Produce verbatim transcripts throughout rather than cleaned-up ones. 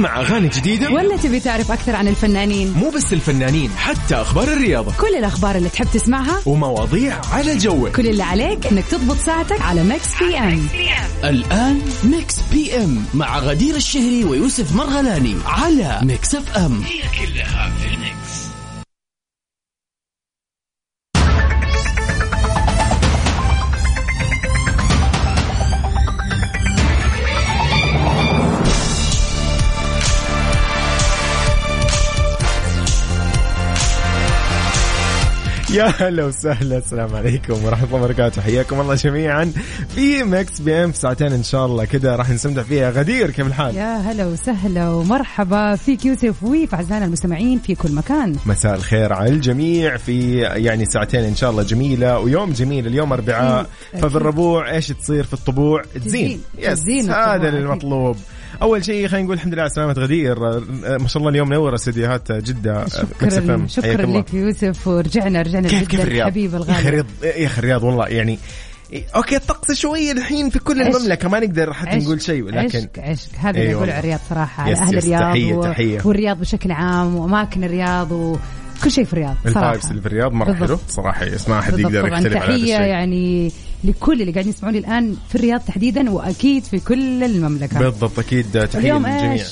مع أغاني جديدة ولا تبي تعرف أكثر عن الفنانين؟ مو بس الفنانين، حتى أخبار الرياضة، كل الأخبار اللي تحب تسمعها ومواضيع على جوك. كل اللي عليك إنك تضبط ساعتك على ميكس بي أم. الآن ميكس بي أم مع غدير الشهري ويوسف مرغلاني على ميكس اف أم. هي كلها في الميكس. يا هلا وسهلا، السلام عليكم ورحمة الله وبركاته، حياكم الله جميعا في مكس بي ام. في ساعتين إن شاء الله كده راح نستمتع فيها. غدير كيف الحال؟ يا هلا وسهلا ومرحبا فيك يوسف ويف أعزائنا المستمعين في كل مكان. مساء الخير على الجميع في يعني ساعتين إن شاء الله جميلة ويوم جميل. اليوم أربعاء، ففي الربوع إيش تصير؟ في الطبوع تزين. يس، هذا المطلوب. أول شيء خلينا نقول الحمد لله على سلامة غدير، ما شاء الله اليوم نور استديوهات جدة. شكرا شكرا لك يوسف، ورجعنا رجعنا جدة حبيب الغالي. يا أخي الرياض والله يعني أوكي الطقس شوية الحين في كل المملكة، ما نقدر حتى نقول شيء، ولكن عشق عشق هذا اللي يقول الرياض صراحة على أهل الرياض تحية و... تحية. والرياض بشكل عام وأماكن الرياض و... كل شيء في الرياض صراحه. الفايبس اللي في الرياض مره حلو صراحه، ما حد يقدر يختلف على هذا الشيء. يعني لكل اللي قاعدين يسمعوني الان في الرياض تحديدا، واكيد في كل المملكه. بالضبط، اكيد تحيه للجميع.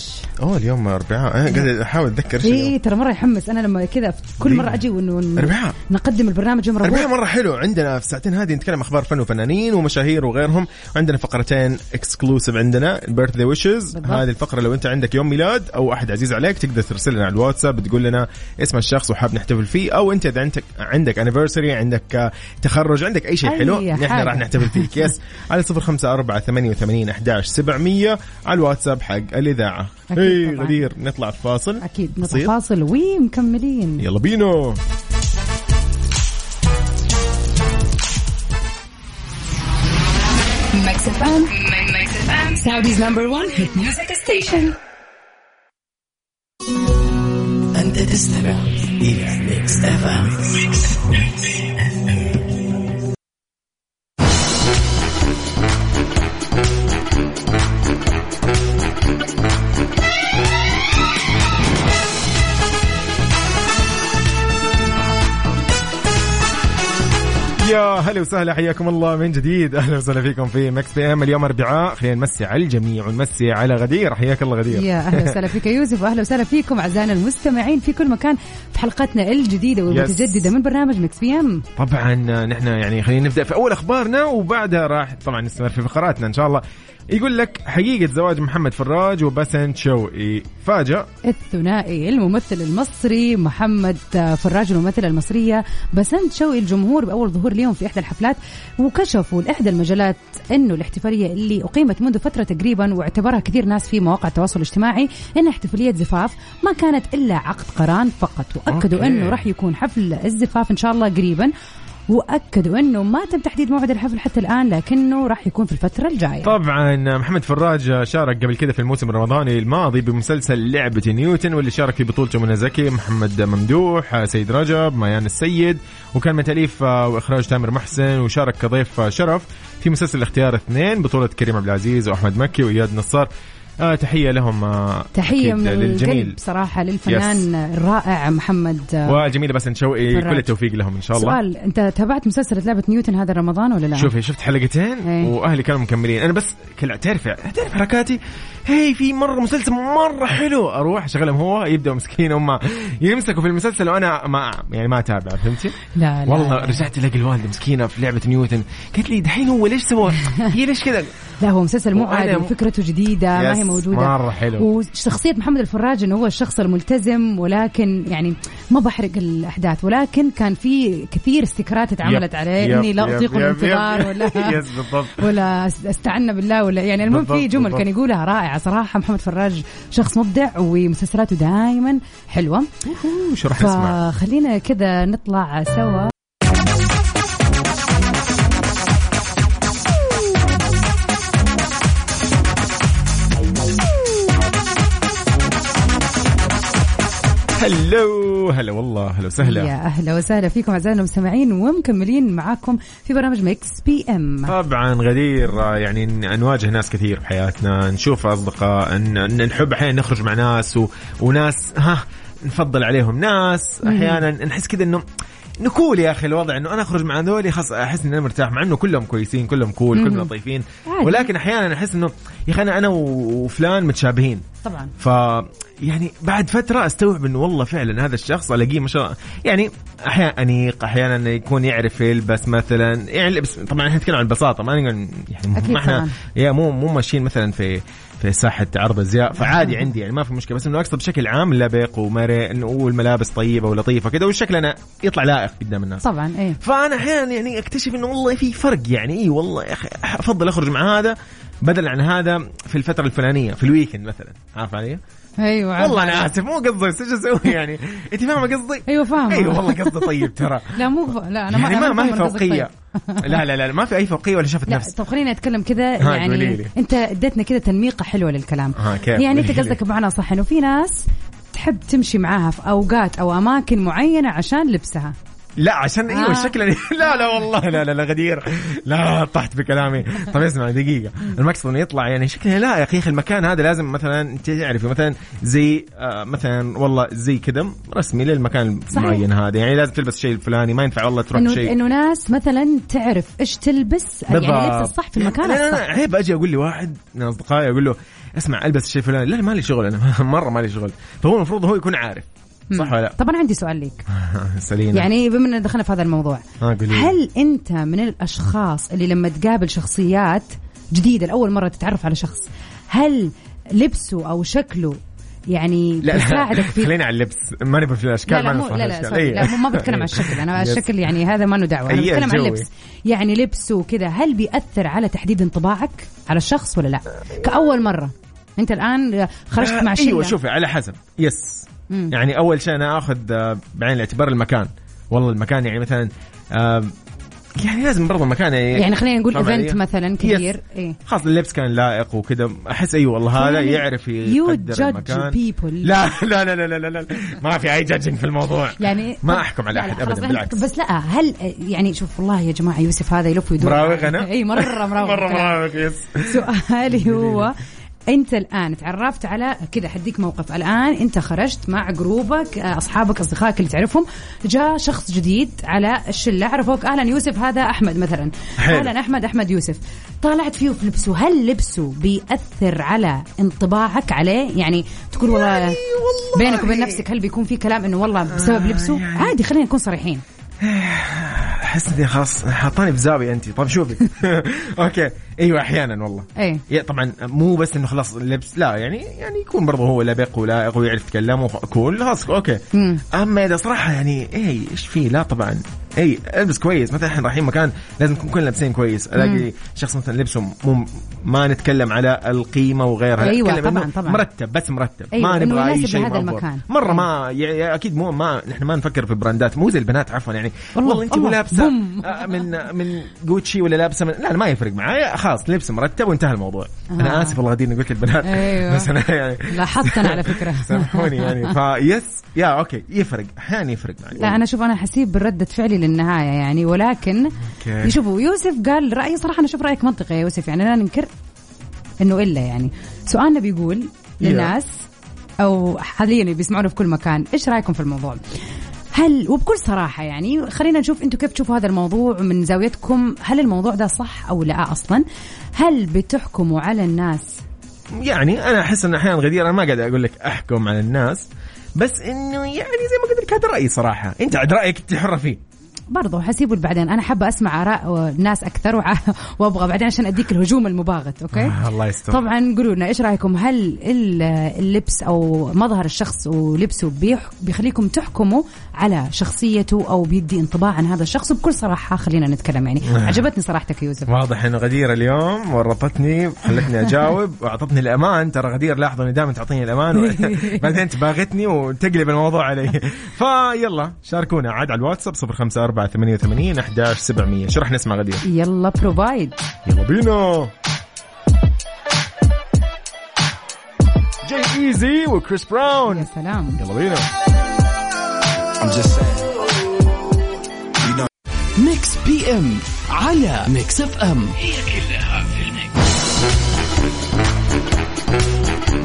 اوه اليوم اربعاء، انا قاعد احاول اتذكر شيء. اي ترى مره يحمس انا لما كذا كل مره اجي وانه أربعاء نقدم البرنامج مره أربعاء. مره حلو عندنا في ساعتين هذه نتكلم اخبار فن وفنانين ومشاهير وغيرهم. عندنا فقرتين اكسكلوسيف، عندنا بيرثدي ويشز. هذه الفقره لو انت عندك يوم ميلاد او احد عزيز عليك تقدر ترسل لنا على الواتساب تقول لنا اسم الشخص وحاب نحتفل فيه، او انت اذا انت عندك anniversary، عندك تخرج، عندك اي شيء حلو نحن راح نحتفل فيك. يس، على صفر خمسة أربعة ثمانية وثمانين أحد عشر سبعمية على الواتساب حق الاذاعه. اي غدير نطلع فاصل، اكيد نطلع فاصل ومكملين، يلا بينا. ميكس اف ام، ميكس اف ام، سعوديز نمبر واحد هيت ميوزك ستيشن. أنت تستمع إلى ميكس اف ام. يا هلا وسهلا، حياكم الله من جديد. اهلا وسهلا فيكم في مكس بي ام. اليوم اربعاء، خلينا نمسي على الجميع ونمسي على غدير. حياك الله غدير. يا اهلا وسهلا فيك يوسف، واهلا وسهلا فيكم اعزائنا المستمعين في كل مكان في حلقتنا الجديده والمتجدده من برنامج مكس بي ام. طبعا نحن يعني خلينا نبدا في اول اخبارنا، وبعدها راح طبعا نستمر في فقراتنا ان شاء الله. يقول لك حقيقة زواج محمد فراج وبسنت شوقي فاجأ الثنائي. الممثل المصري محمد فراج والممثلة المصرية بسنت شوقي الجمهور بأول ظهور لهم في إحدى الحفلات، وكشفوا لإحدى المجلات أنه الاحتفالية اللي أقيمت منذ فترة تقريبا واعتبرها كثير ناس في مواقع التواصل الاجتماعي أن احتفالية زفاف ما كانت إلا عقد قران فقط، وأكدوا أوكي. أنه راح يكون حفل الزفاف إن شاء الله قريبا، وأكدوا أنه ما تم تحديد موعد الحفل حتى الآن، لكنه راح يكون في الفترة الجاية. طبعا محمد فراج شارك قبل كده في الموسم الرمضاني الماضي بمسلسل لعبة نيوتن، واللي شارك في بطولة مونة زكي، محمد ممدوح، سيد رجب، مايان السيد، وكان من تأليف وإخراج تامر محسن. وشارك كضيف شرف في مسلسل اختيار اثنين بطولة كريم عبد العزيز وأحمد مكي وإياد نصار. آه تحية لهم، آه تحية من القلب صراحة للفنان يس. الرائع محمد والجميلة بسنت شوقي، كل التوفيق لهم إن شاء الله. سؤال، أنت تابعت مسلسل لعبة نيوتن هذا رمضان ولا لا؟ شوفي شفت حلقتين هي. وأهلي كانوا مكملين، أنا بس كل تعرف تعرف حركاتي هي في مرة مسلسل مرة حلو أروح شغلهم، هو يبدأ مسكين هم يمسكوا في المسلسل وأنا ما يعني ما أتابع، فهمتي؟ لا لا والله لا. رجعت لقي الوالدة مسكينة في لعبة نيوتن، قلت لي دحين هو ليش سوى هي ليش كذا؟ لا هو مسلسل مو عادي، فكرته جديدة ما هي موجودة، وشخصية محمد الفراج إنه هو الشخص الملتزم، ولكن يعني ما بحرق الأحداث، ولكن كان في كثير استكرات تعملت عليه إني لا أطيق الانتظار ولا ولا استعنا بالله ولا يعني المهم في جمل بالضبط. كان يقولها رائعة صراحة. محمد فراج شخص مبدع ومسلسلاته دائما حلوة، فخلينا كذا نطلع سوا. هلو هلا والله هلا وسهلا يا اهلا وسهلا فيكم اعزائنا المستمعين ومكملين معاكم في برنامج ميكس بي ام. طبعا غدير يعني نواجه ناس كثير بحياتنا، نشوف اصدقاء، نحب احيانا نخرج مع ناس و... وناس ها نفضل عليهم ناس، احيانا نحس كذا انه نقول يا اخي الوضع انه انا اخرج مع هذول خلاص احس ان انا مرتاح، مع انه كلهم كويسين كلهم كول cool, كلهم لطيفين، ولكن احيانا احس انه يا اخي انا وفلان متشابهين طبعا. ف يعني بعد فتره استوعب انه والله فعلا هذا الشخص الاقيه ما شاء يعني احيانا انيق، احيانا يكون يعرف يلبس مثلا، يعني طبعا احنا نتكلم عن البساطه، ما يعني ما احنا يا مو مو ماشيين مثلا في في ساحه عرض ازياء، فعادي عندي يعني ما في مشكله، بس انه اقصد بشكل عام لبق ومرئ والملابس طيبه ولطيفه كده والشكل انا يطلع لائق قدام الناس طبعا. ايه فانا احيانا يعني اكتشف انه والله في فرق، يعني اي والله افضل اخرج مع هذا بدل عن هذا في الفتره الفلانيه في الويكند مثلا، عارف علي؟ ايوه والله انا اسف مو قصدي ايش اسوي يعني، انت فاهمه قصدي؟ ايوه فاهم. ايوه والله قصدي طيب ترى لا مو ف... لا انا ما يعني ما, ما في فوقيه طيب. لا لا لا ما في اي فوقيه ولا شفت نفسي. طب خلينا اتكلم كذا يعني انت اديتنا كذا تنميقه حلوه للكلام، يعني انت قصدك معنا صح انه في ناس تحب تمشي معاها في اوقات او اماكن معينه عشان لبسها، لا عشان ايوه آه. شكلا لا لا والله لا لا غدير لا طحت بكلامي. طب اسمع دقيقه، المقصد انه يطلع يعني شكله لا يا اخي المكان هذا لازم مثلا انت تعرفي مثلا زي آه مثلا والله زي كذا رسمي للمكان المعين هذا، يعني لازم تلبس شيء الفلاني، ما ينفع والله تروح شيء انه ناس مثلا تعرف ايش تلبس ببا. يعني لبس الصح في المكان الصح. لا لا عيب اجي اقول لي واحد من اصدقائي اقول له اسمع البس شيء فلاني، لا مالي شغل انا مره مالي شغل، فهو المفروض هو يكون عارف صح ولا؟ طبعا عندي سؤال لك سلينا، يعني بما أننا دخلنا في هذا الموضوع آه هل أنت من الأشخاص اللي لما تقابل شخصيات جديدة لأول مرة تتعرف على شخص هل لبسه أو شكله يعني بيساعدك فيه؟ خلينا على اللبس ما نبغى في الأشكال، لا لا ما لا لا, لا, إيه. لا ما بتكلم على الشكل أنا الشكل يعني هذا ما له دعوة، أنا بتكلم عن اللبس يعني لبسه كذا هل بيأثر على تحديد انطباعك على الشخص ولا لا؟ كأول مرة أنت الآن خرجت آه مع شيء أيوة شوفي على حسب يس مم. يعني أول شيء أنا أخذ بعين الاعتبار المكان، والله المكان يعني مثلا يعني لازم برضه المكان يعني, يعني خلينا نقول إيفنت إيه؟ مثلا كبير إيه؟ خاص اللبس كان لائق وكده أحس أيوة والله هذا يعرف يقدر المكان. لا لا لا لا لا لا ما في أي جادجنج في الموضوع، يعني ما أحكم على أحد أبدا بالعكس، بس لا هل يعني شوف والله يا جماعة يوسف هذا يلف ويدور مراوغ أنا أي مرة مراوغ مرة مراوغ يس. سؤالي هو أنت الآن تعرفت على كذا حديك موقف، الآن أنت خرجت مع جروبك أصحابك أصدقائك اللي تعرفهم، جاء شخص جديد على الشلة عرفوك أهلا يوسف هذا أحمد مثلا حلو. أهلا أحمد أحمد يوسف طالعت فيه في لبسه، هل لبسه بيأثر على انطباعك عليه؟ يعني تقول والله, يعني والله بينك وبين نفسك هل بيكون في كلام أنه والله بسبب لبسه يعني. عادي خلينا نكون صريحين، أحس إني خلاص حاطاني في زاوية أنتي. طب شوفي أوكي أيوة أحيانا والله إيه طبعا مو بس إنه خلاص لبس لا يعني يعني يكون برضه هو لبق ولائق ويعرف يتكلم وكل خلاص أوكي مم. أما إذا صراحة يعني إيه إيش فيه لا طبعا إيه ألبس كويس، مثلا إحنا رايحين مكان لازم نكون كلنا لابسين كويس، ألاقي شخص مثلا لبسه مو ما نتكلم على القيمة وغيرها أيوة نتكلم طبعاً طبعاً. مرتب بس مرتب أيوة. ما نبغى أي شيء مأفور مرة أيوة. ما يعني أكيد مو ما نحن ما نفكر في براندات مو زي البنات عفوا يعني والله أنت لابسة من من جوتشي ولا لابسة من لا ما يفرق معايا خلاص لبس مرتب وانتهى الموضوع آه. أنا آسف والله غدير قلت البنات أيوة. بس أنا يعني لاحظتنا على فكرة سامحوني يعني فيس يا أوكي يفرق أحيانا يفرق معي. لا أنا شوف أنا حسيب بردة فعلي للنهاية يعني ولكن يشوفوا يوسف قال رأيي صراحة أنا شوف رأيك منطقي يا يوسف يعني أنا ننكر إنه إلا يعني سؤالنا بيقول للناس أو حاليا بيسمعونه في كل مكان إيش رأيكم في الموضوع؟ هل وبكل صراحة يعني خلينا نشوف أنتوا كيف تشوفوا هذا الموضوع من زاويتكم، هل الموضوع ده صح أو لا أصلا؟ هل بتحكموا على الناس؟ يعني أنا أحس أن أحيانا غدير أنا ما قاعد أقول لك أحكم على الناس بس إنه يعني زي ما قلت لك هذا رأيي صراحة، أنت عاد رأيك أنت حرة فيه برضو حسيبه بعدين، أنا حابة أسمع آراء الناس أكثر وع... وأبغى بعدين عشان أديك الهجوم المباغت أوكي الله يستر. طبعا قولوا لنا إيش رأيكم، هل اللبس أو مظهر الشخص ولبسه بيح... بيخليكم تحكموا على شخصيته أو بيدي انطباع عن هذا الشخص؟ وبكل صراحة خلينا نتكلم يعني عجبتني صراحتك يوسف، واضح إنه غدير اليوم ورطتني خلتني أجاوب وأعطتني الأمان، ترى غدير لاحظوا إني دائما تعطيني الأمان و... بعدين تباغتني وتقلب الموضوع علي. فيلا شاركونا عاد على الواتساب صفر خمسة أربعة ثمانية وثمانين أحداش سبعمية. شو رح نسمع غدير؟ يلا بروفايد يلا بينا جاي إيزي وكريس براون. يا سلام يلا بينا. I'm just saying. ميكس بي ام على ميكس اف ام، هي كلها في الميكس.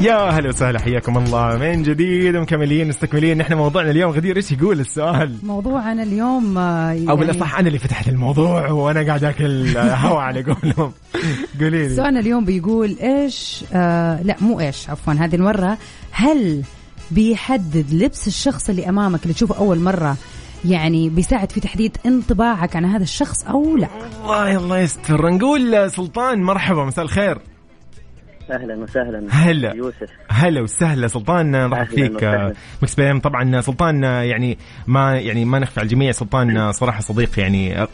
يا هلا وسهلا، حياكم الله من جديد ومكملين مستكملين. نحن موضوعنا اليوم غدير ايش يقول السؤال؟ موضوعنا اليوم يعني... او بالاصح انا اللي فتحت الموضوع وانا قاعد اكل هوا على قولهم. قولي لي سؤالنا اليوم بيقول ايش آه لا مو ايش عفوا هذه المره، هل بيحدد لبس الشخص اللي امامك اللي تشوفه اول مره يعني بيساعد في تحديد انطباعك عن هذا الشخص أو لا؟ الله الله يستر. نقول سلطان مرحبا، مساء الخير. أهلا وسهلا. هلا يوسف. هلا وسهلا سلطان، رحب فيك مكس بي ام. طبعا سلطان يعني ما يعني ما نخفي على الجميع، سلطان صراحة صديق يعني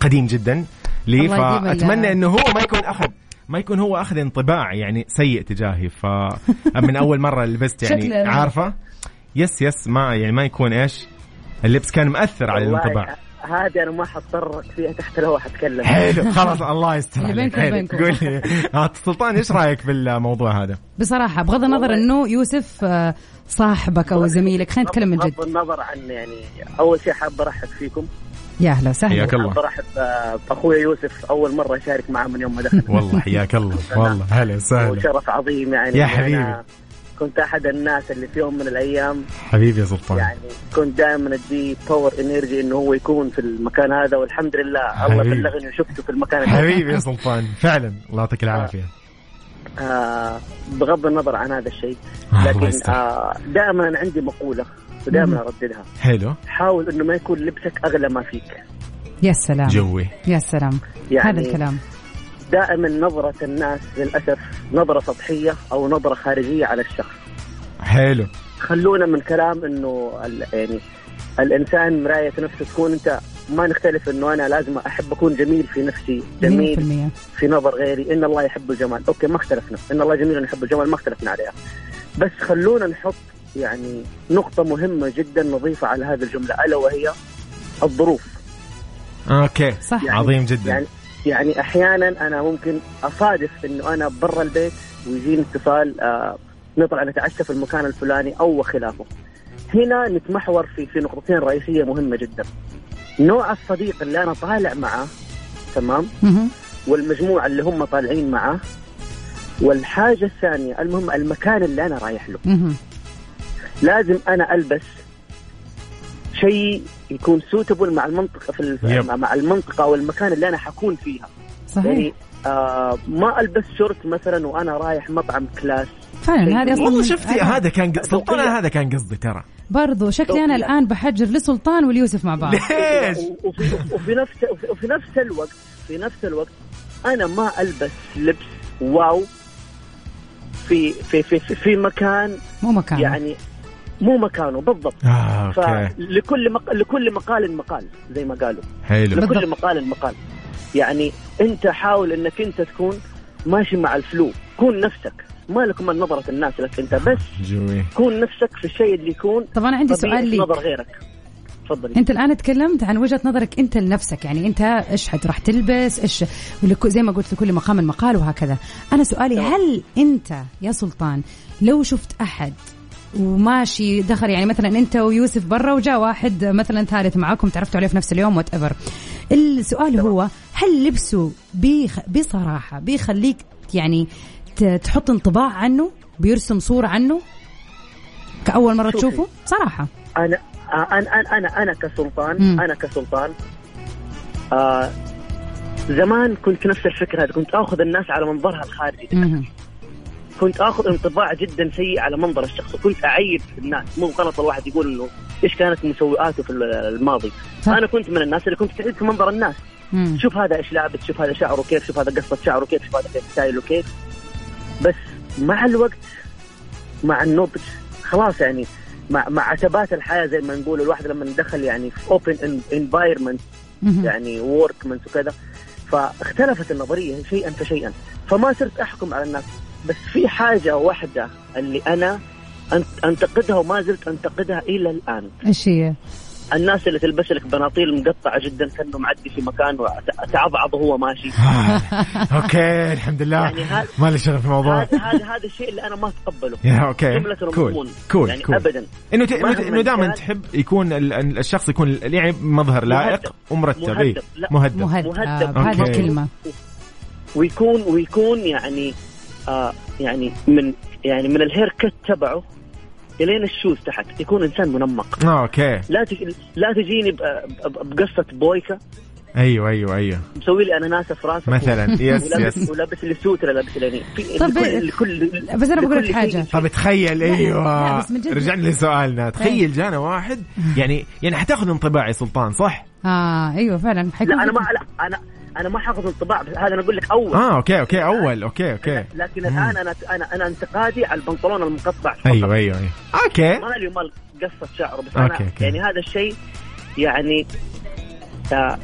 قديم جدا لي، فأتمنى إنه هو ما يكون أخذ ما يكون هو أخذ انطباع يعني سيء تجاهي، فمن أول مرة لبست يعني عارفة يس يس ما يعني ما يكون إيش اللبس كان مؤثر على الانطباع. هذه أنا ما حضرت فيها تحت لوحة أتكلم. حلو خلاص الله يستر. قولي سلطان إيش رأيك بالموضوع هذا؟ بصراحة بغض النظر إنه يوسف صاحبك أو زميلك، خلينا نتكلم من جد. بغض النظر عن يعني أول شيء حاب أرحب فيكم. يا أهلا وسهلا. حاب أرحب بأخوي يوسف، أول مرة أشارك معه من يوم ما دخل. والله حياك الله. والله هلا وسهلا. وشرف عظيم يعني. يا حبيبي. كنت أحد الناس اللي في يوم من الأيام حبيبي يا سلطان يعني كنت دائما أدي باور إنرجي إنه هو يكون في المكان هذا، والحمد لله الله بلغني وشفته في المكان هذا. حبيبي يا سلطان فعلا الله يعطيك العافية. آه آه بغض النظر عن هذا الشيء، لكن آه دائما عندي مقولة ودائما أرددها. حلو. حاول إنه ما يكون لبسك أغلى ما فيك. يا سلام جوي. يا سلام يعني هذا الكلام. دائما نظرة الناس للأسف نظرة سطحية أو نظرة خارجية على الشخص. حلو. خلونا من كلام إنه يعني الإنسان مراية نفسه تكون. أنت ما نختلف إنه أنا لازم أحب أكون جميل في نفسي، جميل مية بالمية في نظر غيري، إن الله يحب الجمال. أوكي ما اختلفنا، إن الله جميل ونحب الجمال ما اختلفنا عليها، بس خلونا نحط يعني نقطة مهمة جدا نضيفة على هذه الجملة، ألا وهي الظروف. أوكي صح يعني عظيم جدا. يعني يعني أحيانا أنا ممكن أصادف أنه أنا برا البيت ويجيني اتصال آه نطلع نتعشى في المكان الفلاني أو خلافه. هنا نتمحور في في نقطتين رئيسية مهمة جدا، نوع الصديق اللي أنا طالع معه تمام والمجموعة اللي هم طالعين معه، والحاجة الثانية المهم المكان اللي أنا رايح له. لازم أنا ألبس شيء يكون سوتبل مع المنطقة في مع المنطقة والمكان اللي أنا حكون فيها. صحيح. يعني آه ما ألبس شورت مثلا وأنا رايح مطعم كلاس. فعلا هذه والله شفتي هذا كان سلطان، هذا كان قصدي ترى برضو شكلي أنا الآن بحجر لسلطان واليوسف مع بعض. ليش؟ وفي, وفي نفس وفي نفس الوقت في نفس الوقت أنا ما ألبس لبس واو في في في في, في مكان مو مكان يعني مو مكانه بالضبط. آه، فلكل مق... لكل مقال مقال زي ما قالوا. حلو. لكل بالضبط. مقال مقال يعني انت حاول انك انت تكون ماشي مع الفلو، كون نفسك ما لك من نظرة الناس لك انت، بس جوي. كون نفسك في الشيء اللي يكون. طبعا عندي سؤال لي نظر غيرك. تفضلي. انت الان تكلمت عن وجهة نظرك انت لنفسك، يعني انت ايش راح تلبس ايش زي ما قلت لكل مقام مقال وهكذا. انا سؤالي طبعا. هل انت يا سلطان لو شفت احد وماشي دخل يعني مثلا انت ويوسف برا وجاء واحد مثلا ثالث معاكم تعرفتوا عليه في نفس اليوم وات ايفر، السؤال هو هل لبسه بيخ... بصراحه بيخليك يعني تحط انطباع عنه، بيرسم صوره عنه كأول مره تشوفه؟ صراحه انا انا انا انا كسلطان م. انا كسلطان آه زمان كنت نفس الفكره هذه، كنت اخذ الناس على منظرها الخارجي. م- كنت آخذ انطباع جدا سيء على منظر الشخص، كنت أعيب الناس. مو غلط الواحد يقول إنه إيش كانت مسوئاته في الماضي. أنا كنت من الناس اللي كنت تعيب في منظر الناس. مم. شوف هذا إيش لعبت، شوف هذا شعره كيف، شوف هذا قصة شعره كيف، شوف هذا كيف ستايله كيف. بس مع الوقت مع النضج خلاص يعني مع مع عتبات الحياة زي ما نقول، الواحد لما ندخل يعني في open environment يعني workment وكذا، فاختلفت النظرية شيئا فشيئا، فما صرت أحكم على الناس. بس في حاجة واحدة اللي أنا أنتقدها وما زلت أنتقدها إلى الآن. إيش هي؟ الناس اللي تلبس لك بناطيل مقطعه جدا كانه معدي في مكان وتعضعض وهو ماشي. اوكي الحمد لله يعني ما لي شغل في الموضوع هذا. هذا الشيء اللي انا ما اتقبله. اوكي كول كول يعني ابدا انه انه دائما تحب يكون الشخص يكون يعني مظهر لائق ومرتب مهذب مهذب هذه الكلمه ويكون ويكون يعني آه يعني من يعني من الهير كت تبعه لين الشوز تحت يكون إنسان منمق. أوكي. لا تج... لا تجيني ب... بقصة بويكا. أيوة أيوة أيوة. مسوي لي أنا ناسة في راسي. مثلاً. و... يس ولابس يس. ولابس السوتر لابس لاني. طب. الكل... بس أنا بقول لك حاجة. طب تخيل أيوة. رجعنا لسؤالنا تخيل جانا واحد يعني يعني حتاخذ انطباعي سلطان صح؟ آه أيوة فعلاً. لا أنا ما لا أنا. أنا ما حافظ الطباع هذا أنا أقول لك أول. آه أوكي أوكي أول أوكي أوكي. لكن الآن أنا أنا أنا انتقادي على البنطلون المقطع. أيوه أيوه أيوه. أوكي. ما لي مال قصة شعره بس أنا أوكي. يعني هذا الشيء يعني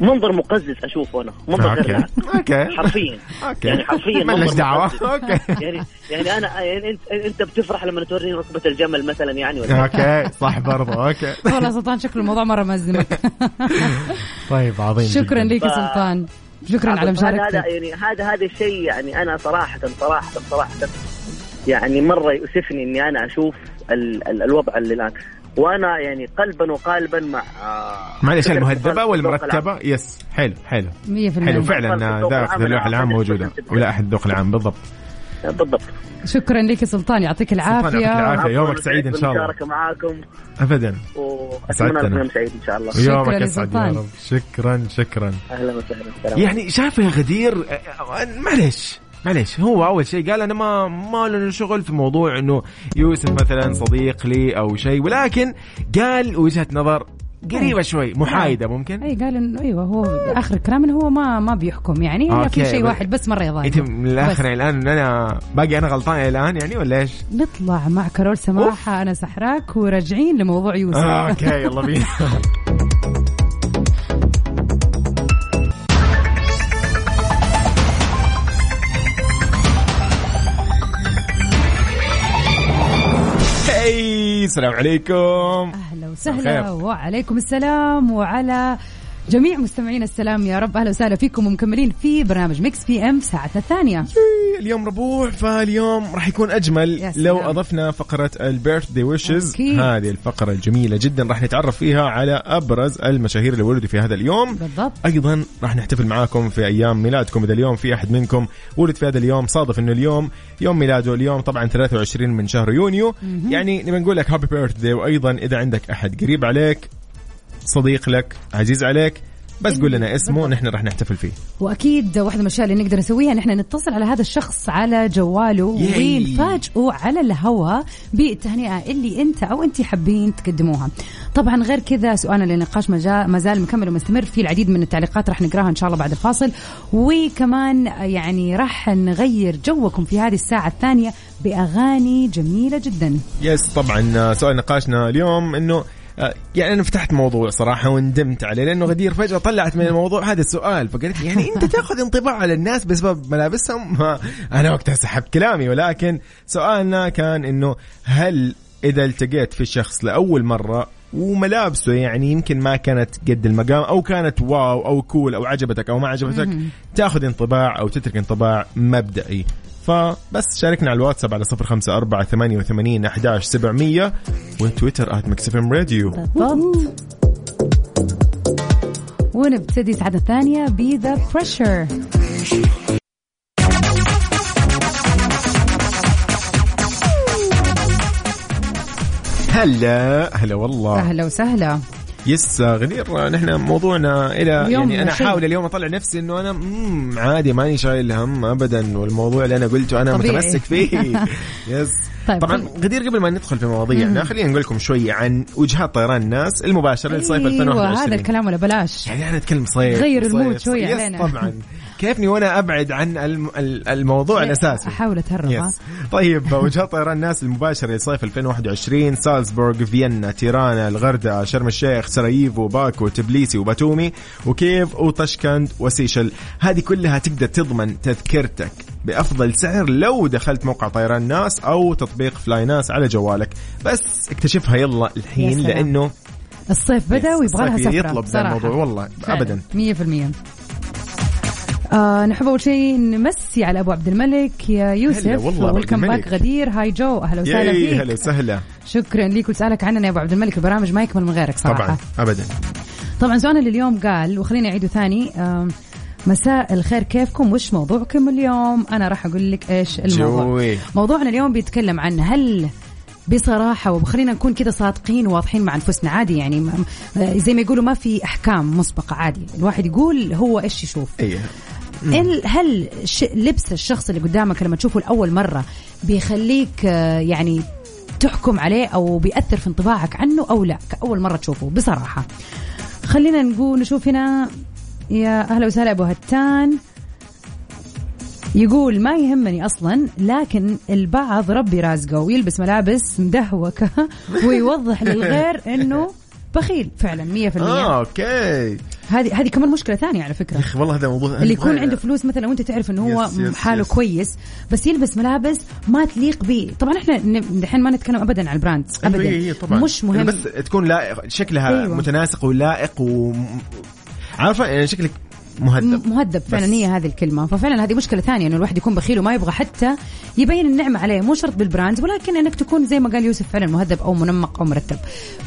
منظر مقزز أشوفه أنا منظر غير أوكي. حرفيا. أوكي. يعني حرفيا. مالش دعوة. أوكي. يعني يعني أنا يعني أنت أنت بتفرح لما توريني ركبة الجمل مثلا يعني. ولا أوكي صح برضه أوكي. والله سلطان شكل الموضوع مرة مزمك. طيب عظيم. شكرا لك سلطان. شكرا على مشاركتك. هذا يعني هذا هذا الشيء يعني انا صراحه صراحه صراحه يعني مره يؤسفني اني انا اشوف ال ال الوضع اللي الان وانا يعني قلبا وقالبا مع مع الاشياء المهذبه والمرتبه. يس حلو حلو حلو فعلا داخل اللوحه العام موجوده ولا احد ذوق العام بالضبط بالضبط. شكرا لك سلطان يعطيك العافيه. سلطان يعطيك العافيه يومك سعيد ان شاء الله. شارك معاكم ابدا واتمنى لكم سعيد ان شاء الله. يومك سعيد يا رب. شكرا شكرا اهلا وسهلا. يعني شايفه يا غدير معلش معلش هو أول شيء قال أنا ما ما له شغل في موضوع إنه يوسف مثلا صديق لي أو شيء ولكن قال وجهة نظر قريبة شوي محايدة ممكن. أي قال إنه أيوة هو آخر كلام إنه هو ما ما بيحكم يعني لكن شيء واحد بس مرة يضايق. أنت من الآخر يعني الآن أنا باقي أنا غلطان الآن يعني ولا إيش؟ نطلع مع كارول سماحة. أوف. أنا سحراك وراجعين لموضوع يوسف. آه أوكي يلا بينا. السلام عليكم. أهلا وسهلا. وعليكم السلام وعلى جميع مستمعين السلام يا رب. أهلا وسهلا فيكم ومكملين في برنامج ميكس بي أم ساعتنا الثانية. اليوم ربوع فاليوم راح يكون أجمل لو أضفنا فقرة البيرث دي ويشز. هذه الفقرة الجميلة جدا راح نتعرف فيها على أبرز المشاهير اللي ولدوا في هذا اليوم. بالضبط. أيضا راح نحتفل معاكم في أيام ميلادكم. إذا اليوم في أحد منكم ولد في هذا اليوم صادف إنه اليوم يوم ميلاده اليوم طبعا ثلاثة وعشرين من شهر يونيو مم. يعني نبي نقول لك هابي بيرث دي. وأيضا إذا عندك أحد قريب عليك صديق لك عزيز عليك بس قول لنا اسمه نحن راح نحتفل فيه. واكيد واحده من الاشياء اللي نقدر نسويها نحن نتصل على هذا الشخص على جواله ونفاجئه على الهواء بالتهنئه اللي انت او انت حابين تقدموها. طبعا غير كذا سؤالنا للنقاش ما زال مكمل ومستمر في العديد من التعليقات راح نقراها ان شاء الله بعد الفاصل. وكمان يعني راح نغير جوكم في هذه الساعه الثانيه باغاني جميله جدا. يس طبعا سؤال نقاشنا اليوم انه يعني أنا فتحت موضوع صراحة وندمت عليه لأنه غدير فجأة طلعت من الموضوع هذا السؤال فقالت يعني أنت تأخذ انطباع على الناس بسبب ملابسهم. أنا وقتها سحبت كلامي ولكن سؤالنا كان إنه هل إذا التقيت في شخص لأول مرة وملابسه يعني يمكن ما كانت قد المقام أو كانت واو أو كول أو عجبتك أو ما عجبتك تأخذ انطباع أو تترك انطباع مبدئي. فبس شاركنا على الواتساب على صفر خمسة أربعة ثمانية ثمانية واحد واحد سبعمية وتويتر آت مكسفم راديو. ونبتدي ساعتنا الثانية بي ذا بريشر. هلا هلا والله أهلا وسهلا. يس غدير نحن موضوعنا إلى يعني أنا أحاول اليوم أطلع نفسي إنه أنا مم عادي ماني شايل هم أبدا والموضوع اللي أنا قلته أنا طبيعي. متمسك فيه. يس طيب طبعا غدير قبل ما ندخل في مواضيعنا خلينا نقول لكم شوي عن وجهات طيران الناس المباشرة لصيف ألفين وواحد وعشرين. هذا الكلام ولا بلاش يعني أنا أتكلم صيف غير المود شوي علينا. يس طبعا كيفني وأنا أبعد عن الموضوع الأساسي أحاول أتهرب. طيب وجهات طيران الناس المباشرة لصيف ألفين وواحد وعشرين سالزبورغ فيينا تيرانا الغردقة شرم الشيخ سراييفو باكو تبليسي وباتومي وكييف وطشكند وسيشل. هذه كلها تقدر تضمن تذكرتك بأفضل سعر لو دخلت موقع طيران ناس أو تطبيق فلاي ناس على جوالك. بس اكتشفها يلا الحين لأنه الصيف بدأ ويبغى لها سفرة يطلب ذا الموضوع والله أبدا مية بالمية. آه نحب أول شيء نمسي على أبو عبد الملك يا يوسف والكم باك غدير. هاي جو أهلا وسهلا فيك. أهلا وسهلا شكرا ليك وسألك عننا يا أبو عبد الملك. البرامج ما يكمل من غيرك صراحة طبعا أبدا. طبعا سؤالنا لليوم قال وخليني أعيده ثاني. آه مساء الخير كيفكم وش موضوعكم اليوم؟ أنا راح أقول لك إيش الموضوع جوي. موضوعنا اليوم بيتكلم عن هل بصراحة وبخلينا نكون كده صادقين وواضحين مع أنفسنا عادي يعني زي ما يقولوا ما في أحكام مسبقة عادي الواحد يقول هو إيش يشوف إيه. هل لبس الشخص اللي قدامك لما تشوفه الأول مرة بيخليك يعني تحكم عليه أو بيأثر في انطباعك عنه أو لا كأول مرة تشوفه بصراحة؟ خلينا نقول نشوف هنا. يا أهلا وسهلا أبو هتان يقول ما يهمني أصلا لكن البعض ربي رازقه ويلبس ملابس مدهوكة ويوضح للغير أنه بخيل فعلا مية في المية. أوكي هذه هذه كمان مشكلة ثانية على فكرة. والله هذا موضوع اللي يكون عنده فلوس مثلا وأنت تعرف إنه هو حاله كويس بس يلبس ملابس ما تليق به. طبعا إحنا الحين ما نتكلم أبدا عن البراند أبدا مش مهم بس تكون لائق شكلها أيوة. متناسق ولائق وعارفة يعني شكلك مهذب مهذب فعلا هي هذه الكلمة. ففعلا هذه مشكلة ثانية إنه الواحد يكون بخيل وما يبغى حتى يبين النعمة عليه مو شرط بالبراند ولكن إنك تكون زي ما قال يوسف فعلا مهذب أو منمق أو مرتب.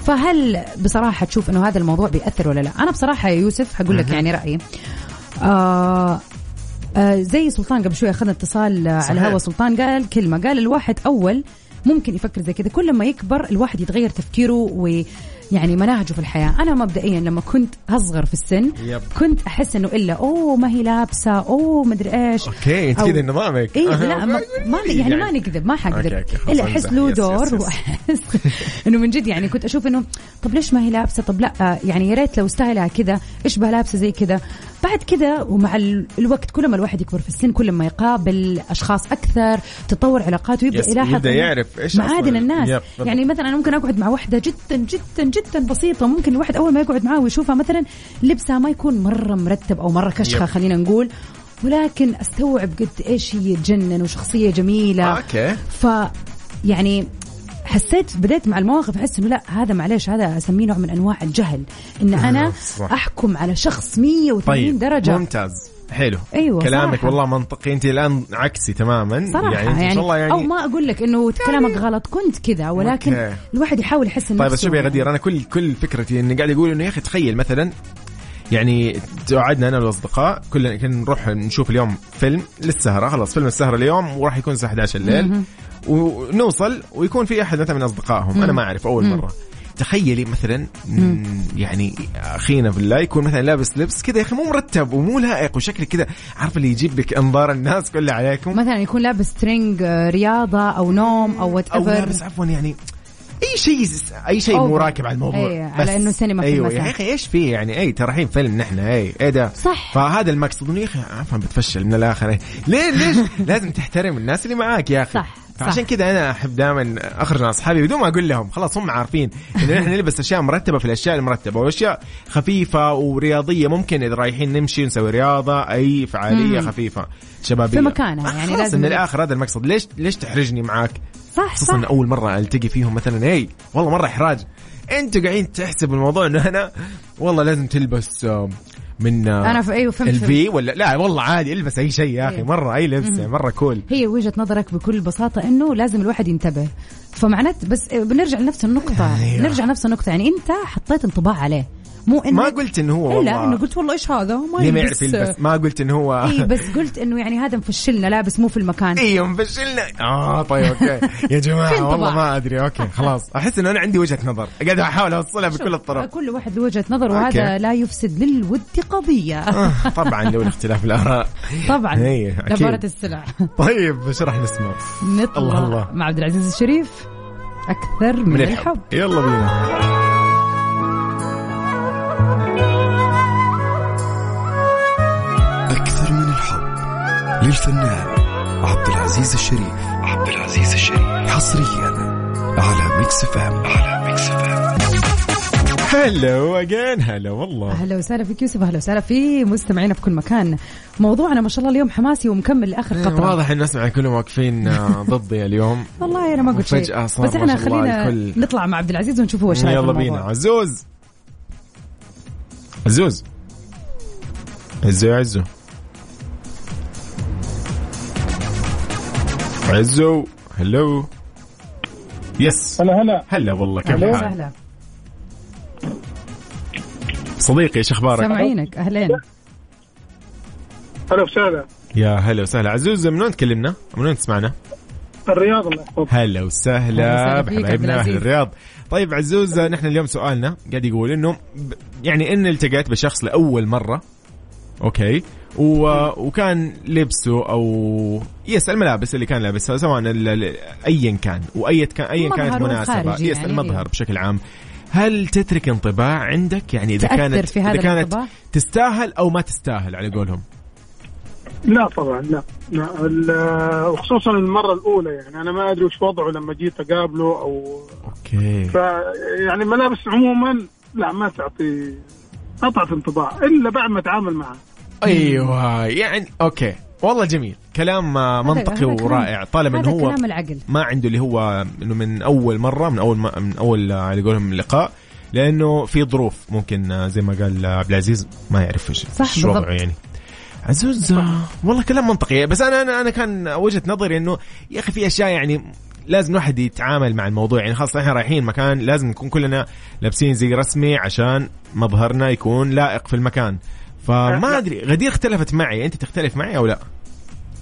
فهل بصراحة تشوف إنه هذا الموضوع بيأثر ولا لا؟ أنا بصراحة يا يوسف هقول لك يعني رأيي. آه آه زي سلطان قبل شوي أخذنا اتصال على هوا سلطان قال كلمة قال الواحد أول ممكن يفكر زي كذا كل ما يكبر الواحد يتغير تفكيره ويعني مناهجه في الحياة. أنا مبدئيا لما كنت أصغر في السن yep. كنت أحس إنه إلا أوه ما هي لابسة أوه مدري إيش أوكي أنت كذا نظامك إيه لا ما يعني, يعني ما نكذب ما حقدر okay, okay, إلا أحس له دور وأحس إنه من جد يعني كنت أشوف إنه طب ليش ما هي لابسة طب لا يعني يا ريت لو استاهلها كذا إشبه لابسة زي كذا. بعد كذا ومع الوقت كل ما الواحد يكبر في السن كل ما يقابل أشخاص أكثر تطور علاقاته يبدأ يلاحظ معادن الناس يب. يعني مثلا أنا ممكن أقعد مع واحدة جدا جدا جدا بسيطة ممكن الواحد أول ما يقعد معها ويشوفها مثلا لبسها ما يكون مرة مرتب أو مرة كشخة يب. خلينا نقول ولكن أستوعب قد إيش هي تجنن وشخصية جميلة أوكي. فيعني حسيت بدأت مع المواقف أحس إنه لا هذا معليش هذا أسميه نوع من أنواع الجهل إن أنا أحكم على شخص مية وثمانين طيب. درجة ممتاز حلو أيوة كلامك صراحة. والله منطقي أنت الآن عكسي تماما صراحة يعني, يعني, إن شاء الله يعني أو ما أقول لك إنه كلامك غلط كنت كذا ولكن مكي. الواحد يحاول يحس طيب بس شو يا غدير أنا كل كل فكرتي إني قاعد يقول إنه يا أخي تخيل مثلا يعني قعدنا أنا والأصدقاء كلنا كنا نروح نشوف اليوم فيلم للسهرة خلاص فيلم السهرة اليوم وراح يكون الساعة إحدى عشر الليل م-م. ونوصل ويكون في أحد مثلا من أصدقائهم أنا ما أعرف أول مرة تخيلي مثلا يعني أخينا بالله يكون مثلا لابس لبس كذا يا أخي مو مرتب ومو لائق وشكل كذا عارف اللي يجيب لك أنظار الناس كلها عليكم مثلا يكون لابس ترينج رياضة أو نوم أو whatever أو لابس عفوا يعني أي شيء أي شيء مو راكب على الموضوع أيه على إنه سينما أيوة يا أخي إيش فيه يعني أي ترحين فيلم نحن أي إيه ده صح. فهذا المقصود يا أخي عفوا بتفشل من الآخر ليه ليش لازم تحترم الناس اللي معاك يا أخي صح. عشان كده أنا أحب دائما أخرج مع أصحابي بدون ما أقول لهم خلاص هم عارفين إنه نحن نلبس أشياء مرتبة في الأشياء المرتبة وأشياء خفيفة ورياضية ممكن إذا رايحين نمشي نسوي رياضة أي فعالية مم. خفيفة شبابية في مكانها يعني لازم من الآخر هذا المقصد ليش ليش تحرجني معاك صح صح أول مرة ألتقي فيهم مثلا أي والله مرة إحراج أنتوا قاعدين تحسب الموضوع إنه أنا والله لازم تلبس من أنا في أيوة الفي ولا لا والله عادي البس أي شيء يا أخي مرة أي لبسة مرة كول هي وجهة نظرك بكل بساطة إنه لازم الواحد ينتبه فمعنات بس بنرجع لنفس النقطة أيوة. نرجع لنفس النقطة يعني أنت حطيت انطباع عليه مو إن ما قلت إنه هو لا إنه قلت والله إيش هذا ما يلبس ما قلت إنه هو إيه بس قلت إنه يعني هذا مفشلنا لابس مو في المكان إيه مفشلنا آه طيب أوكي يا جماعة والله ما أدري أوكي خلاص أحس إنه أنا عندي وجهة نظر قاعد أحاول أوصلها بكل الطرق كل واحد له وجهة نظر وهذا لا يفسد للود قضية طبعا لو الاختلاف الآراء طبعا دبارة السلع طيب إيش راح نسمع نطلع مع عبد العزيز الشريف أكثر من الحب يلا بينا. أكثر من الحب للفنان عبد العزيز الشريف عبد العزيز الشريف حصريا على ميكس فام على ميكس فام. هلا أجين هلا والله هلا وسهلا فيك يوسف هلا وسهلا في مستمعينا في كل مكان. موضوعنا ما شاء الله اليوم حماسي ومكمل لآخر قطرة واضح الناس مع كلهم واقفين ضدي اليوم والله أنا ما قلت شيء بس إحنا خلينا نطلع مع عبد العزيز ونشوف هو شايف الموضوع يلا بينا عزوز الزوز عزو عزو عزو هلو يس هلا هلا هلا والله كيف حالك صديقي ايش اخبارك؟ سامعينك اهلين هلا وسهلا يا هلا وسهلا عزوز منين تكلمنا؟ منين تسمعنا؟ الرياض الله يحفظك هلا وسهلا بحبايبنا اهل الرياض. طيب عزوز نحن اليوم سؤالنا قاعد يقول انه يعني ان التقيت بشخص لاول مره اوكي و... وكان لبسه او يس الملابس اللي كان لابسها سواء ال... ايا كان وايا كان ايا كانت مناسبه يس يعني المظهر بشكل عام هل تترك انطباع عندك يعني اذا كانت اذا كانت تستاهل او ما تستاهل على قولهم؟ لا طبعا لا, لا. وخصوصا المرة الأولى يعني أنا ما أدري وش وضعه لما جيت أقابله أو أوكي. يعني ملابس عموما لا ما تعطي ما تعطي انطباع إلا بعد ما أتعامل معه. أيوة يعني أوكي والله جميل كلام منطقي ورائع طالما إنه هو ما عنده اللي هو إنه من أول مرة من أول من أول على قولهم لقاء لأنه في ظروف ممكن زي ما قال عبد العزيز ما يعرف إيش وضعه يعني. عزوز والله كلام منطقي بس أنا أنا أنا كان وجهة نظري إنه يا أخي في أشياء يعني لازم واحد يتعامل مع الموضوع يعني خاصة إحنا رايحين مكان لازم نكون كلنا لابسين زي رسمي عشان مظهرنا يكون لائق في المكان فما أدري غدير اختلفت معي أنت تختلف معي أو لا؟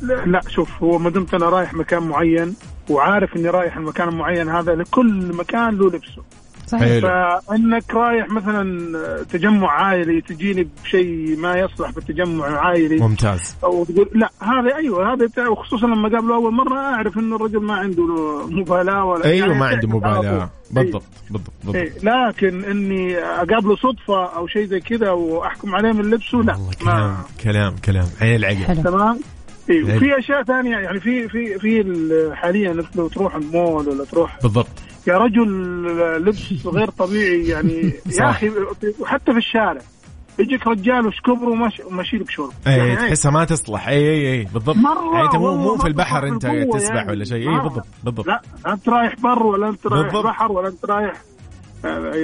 لا, لا شوف هو ما دمت أنا رايح مكان معين وعارف إني رايح المكان المعين هذا لكل مكان له لبسه صحيح. فأنك رايح مثلا تجمع عائلي تجيني بشيء ما يصلح بالتجمع العائلي ممتاز أو تقول لا هذا أيوه هذا وخصوصا لما قابله أول مرة أعرف إنه الرجل ما عنده مبالاة ولا أيوه يعني ما عنده مبالاة بالضبط بالضبط, بالضبط. أي. لكن إني أقابله صدفة أو شيء زي كذا وأحكم عليه من لبسه لا كلام كلام كلام عيل عقل تمام أيوه. في أشياء ثانية يعني في في في حاليا لو تروح المول ولا تروح بالضبط يا رجل لبس غير طبيعي يعني يا أخي وحتى في الشارع يجيك رجال وش كبر وماشي لك شرب يعني تحسها ما تصلح أي أي أي بالضبط يعني أنت مو مو في البحر أنت تسبح يعني. ولا شيء أي بالضبط بالضبط لا أنت رايح بر ولا أنت رايح بالضبط. بحر ولا أنت رايح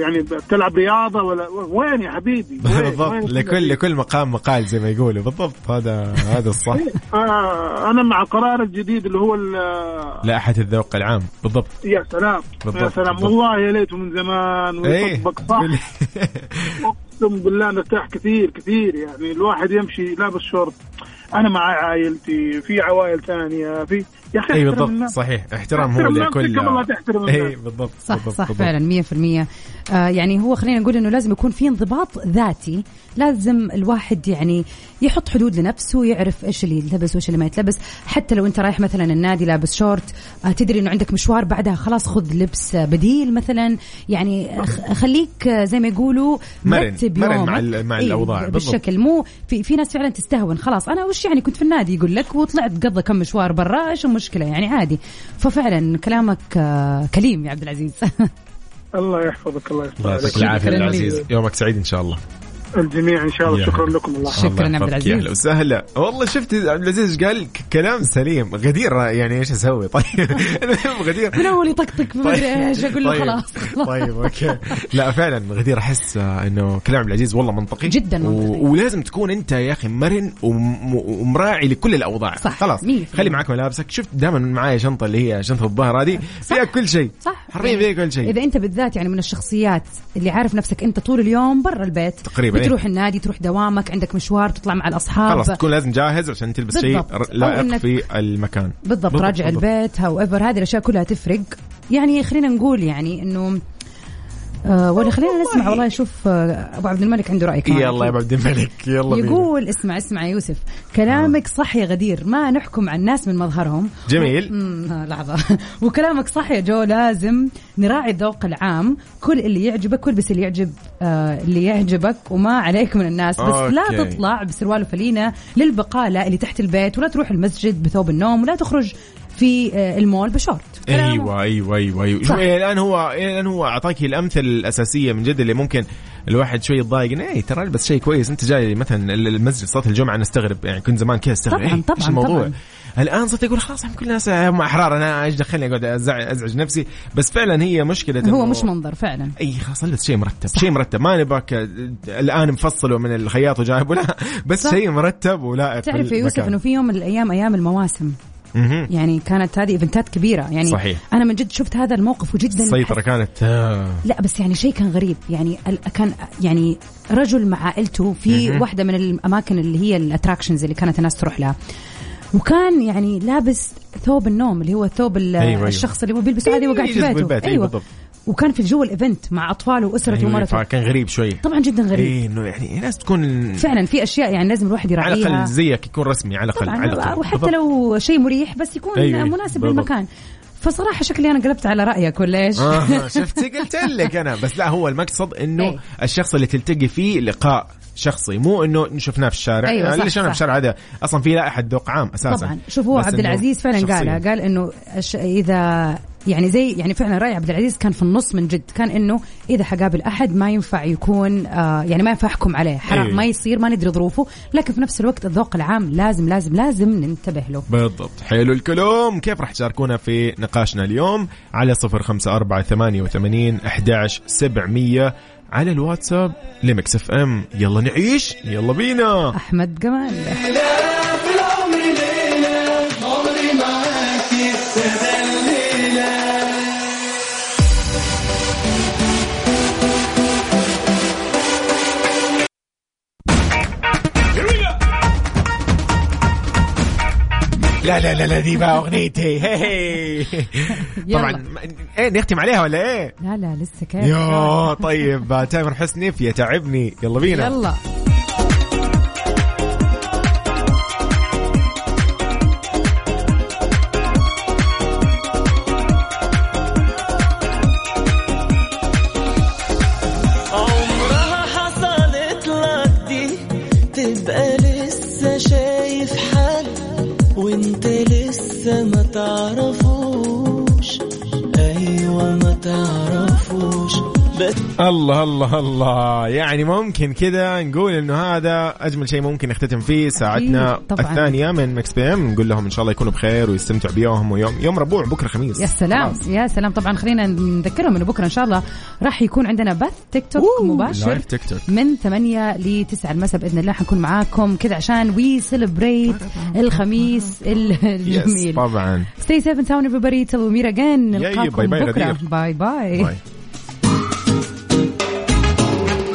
يعني تلعب رياضة ولا وين يا حبيبي بالضبط وين لكل لكل مقام مقال زي ما يقولوا بالضبط هذا هذا الصح أنا مع القرار الجديد اللي هو لائحة الذوق العام بالضبط يا سلام بالضبط. يا سلام بالضبط. والله يا ليته من زمان ويطبق صح أقسم بالله نرتاح كثير كثير يعني الواحد يمشي لابس شورت أنا مع عائلتي في عوائل ثانية في يا أخي أيوة بالضبط صحيح احترام هو لكل أي بالضبط صح بالضبط صح بالضبط. فعلا مية في المية آه يعني هو خلينا نقول إنه لازم يكون في انضباط ذاتي لازم الواحد يعني يحط حدود لنفسه يعرف إيش اللي يلبس وإيش اللي ما يتلبس حتى لو أنت رايح مثلا النادي لابس شورت آه تدري إنه عندك مشوار بعدها خلاص خذ لبس بديل مثلا يعني خليك زي ما يقولوا مرتب يومك مع, مع الأوضاع بالشكل مو في في ناس فعلا تستهون خلاص أنا وش يعني كنت في النادي يقول لك وطلعت قضى كم مشوار برا إيش مشكلة يعني عادي ففعلا كلامك كليم يا عبد العزيز الله يحفظك الله يحفظك العافية عبد العزيز يومك سعيد إن شاء الله الجميع إن شاء الله شكرا لكم الله شكرا عبد العزيز أهلا وسهلا والله شفت عبد العزيز قال كلام سليم غدير يعني إيش أسوي طيب غدير من أول يطقطق ما أدري إيش أقول له خلاص طيب أوكي لا فعلا غدير أحس إنه كلام عبد العزيز والله منطقي جدا منطقي ولازم تكون أنت يا أخي مرن ومراعي لكل الأوضاع خلاص خلي معك ملابسك شفت دائما معايا شنطة اللي هي شنطة الظهر هذه فيها كل شيء حرين فيها كل شيء إذا أنت بالذات يعني من الشخصيات اللي عارف نفسك أنت طول اليوم برا البيت تقريبا تروح النادي تروح دوامك عندك مشوار تطلع مع الأصحاب خلاص تكون لازم جاهز عشان تلبس شيء لائق في المكان بالضبط راجع البيت هاويفر هذه الأشياء كلها تفرق يعني خلينا نقول يعني إنه آه ولا خلينا نسمع والله شوف آه أبو عبد الملك عنده رأي كمان يلا يا أبو عبد الملك يلا يقول بينا. اسمع اسمع يوسف كلامك صح يا غدير ما نحكم على الناس من مظهرهم جميل و... لحظة وكلامك صح يا جو لازم نراعي الذوق العام كل اللي يعجبك ولبس اللي يعجب آه اللي يعجبك وما عليك من الناس بس أوكي. لا تطلع بسروال وفلينة للبقالة اللي تحت البيت ولا تروح المسجد بثوب النوم ولا تخرج في المول بشورت ايوه ايوه ايوه الان هو الان هو اعطاك الامثله الاساسيه من جد اللي ممكن الواحد شوي يتضايق انه اي ترى البس شيء كويس انت جاي مثلا المسجد صلاه الجمعه نستغرب يعني كنت زمان كذا استغرب طبعا طبعا, طبعاً. الآن صرت أقول خلاص هم كل الناس أحرار، أنا إيش دخلني أقعد أزعج نفسي، بس فعلا هي مشكلة هو مش منظر فعلا. أي خلاص لبس شيء مرتب، صح. شيء مرتب، ما نبغاك الآن مفصله من الخياط وجايبه، لا بس صح. شيء مرتب ولائق. تعرف يوسف إنه في يوم من الأيام أيام المواسم يعني كانت هذه إيفنتات كبيرة يعني صحيح. أنا من جد شفت هذا الموقف وجدا السيطرة كانت لا بس يعني شيء كان غريب يعني كان يعني رجل مع عائلته في واحدة من الأماكن اللي هي الأتراكشنز اللي كانت الناس تروح لها، وكان يعني لابس ثوب النوم اللي هو ثوب أيوة الشخص اللي هو بيلبسه هذه وقاعد في بيته أيوة، وكان في الجو الإيفنت مع أطفاله وأسرته أيوة ومرته، كان غريب شوي طبعا جدا غريب إيه إنه يعني ناس تكون فعلا في أشياء يعني لازم الواحد يراعيها على الأقل زيك يكون رسمي على الأقل، وحتى لو شيء مريح بس يكون أيوة مناسب بالضبط. للمكان فصراحة شكلي أنا قلبت على رأيك ولا إيش؟ آه شفتي قلت لك أنا، بس لا هو المقصد إنه أي. الشخص اللي تلتقي فيه لقاء شخصي مو إنه نشوفناه في الشارع. أيوة صح، ليش أنا في الشارع هذا أصلا في لائحة ذوق عام أساسا طبعا. شوف هو عبد العزيز فعلا قالها، قال إنه إذا يعني زي يعني فعلا رأي عبد العزيز كان في النص من جد، كان إنه إذا حقابل أحد ما ينفع يكون آه يعني ما ينفع أحكم عليه حرام أيوة. ما يصير ما ندري ظروفه، لكن في نفس الوقت الذوق العام لازم لازم لازم ننتبه له بالضبط. حلو الكلام. كيف راح تشاركونا في نقاشنا اليوم؟ على صفر خمسة أربعة ثمانية وثمانين أحد عشر سبعمية على الواتساب لمكس اف ام. يلا نعيش، يلا بينا. أحمد جمال لا لا لا لا دي بقى أغنيتي هي هي. طبعا إيه نختم عليها ولا إيه؟ لا لا لسه كده يا طيب. تامر حسني في يتعبني، يلا بينا يلا. الله الله الله يعني ممكن كده نقول إنه هذا أجمل شيء ممكن نختتم فيه ساعتنا الثانية من مكس بي ام. نقول لهم إن شاء الله يكونوا بخير ويستمتعوا بيومهم، ويوم يوم ربوع بكرة خميس. يا سلام خلاص. يا سلام. طبعا خلينا نذكرهم إنه بكرة إن شاء الله راح يكون عندنا بث تيك توك مباشر تيك توك. من ثمانية لتسعة المساء بإذن الله حنكون معاكم كده عشان وي سيلبريت الخميس الجميل. طبعا stay safe and sound everybody till we meet again. نلقاكم بكرة. باي باي.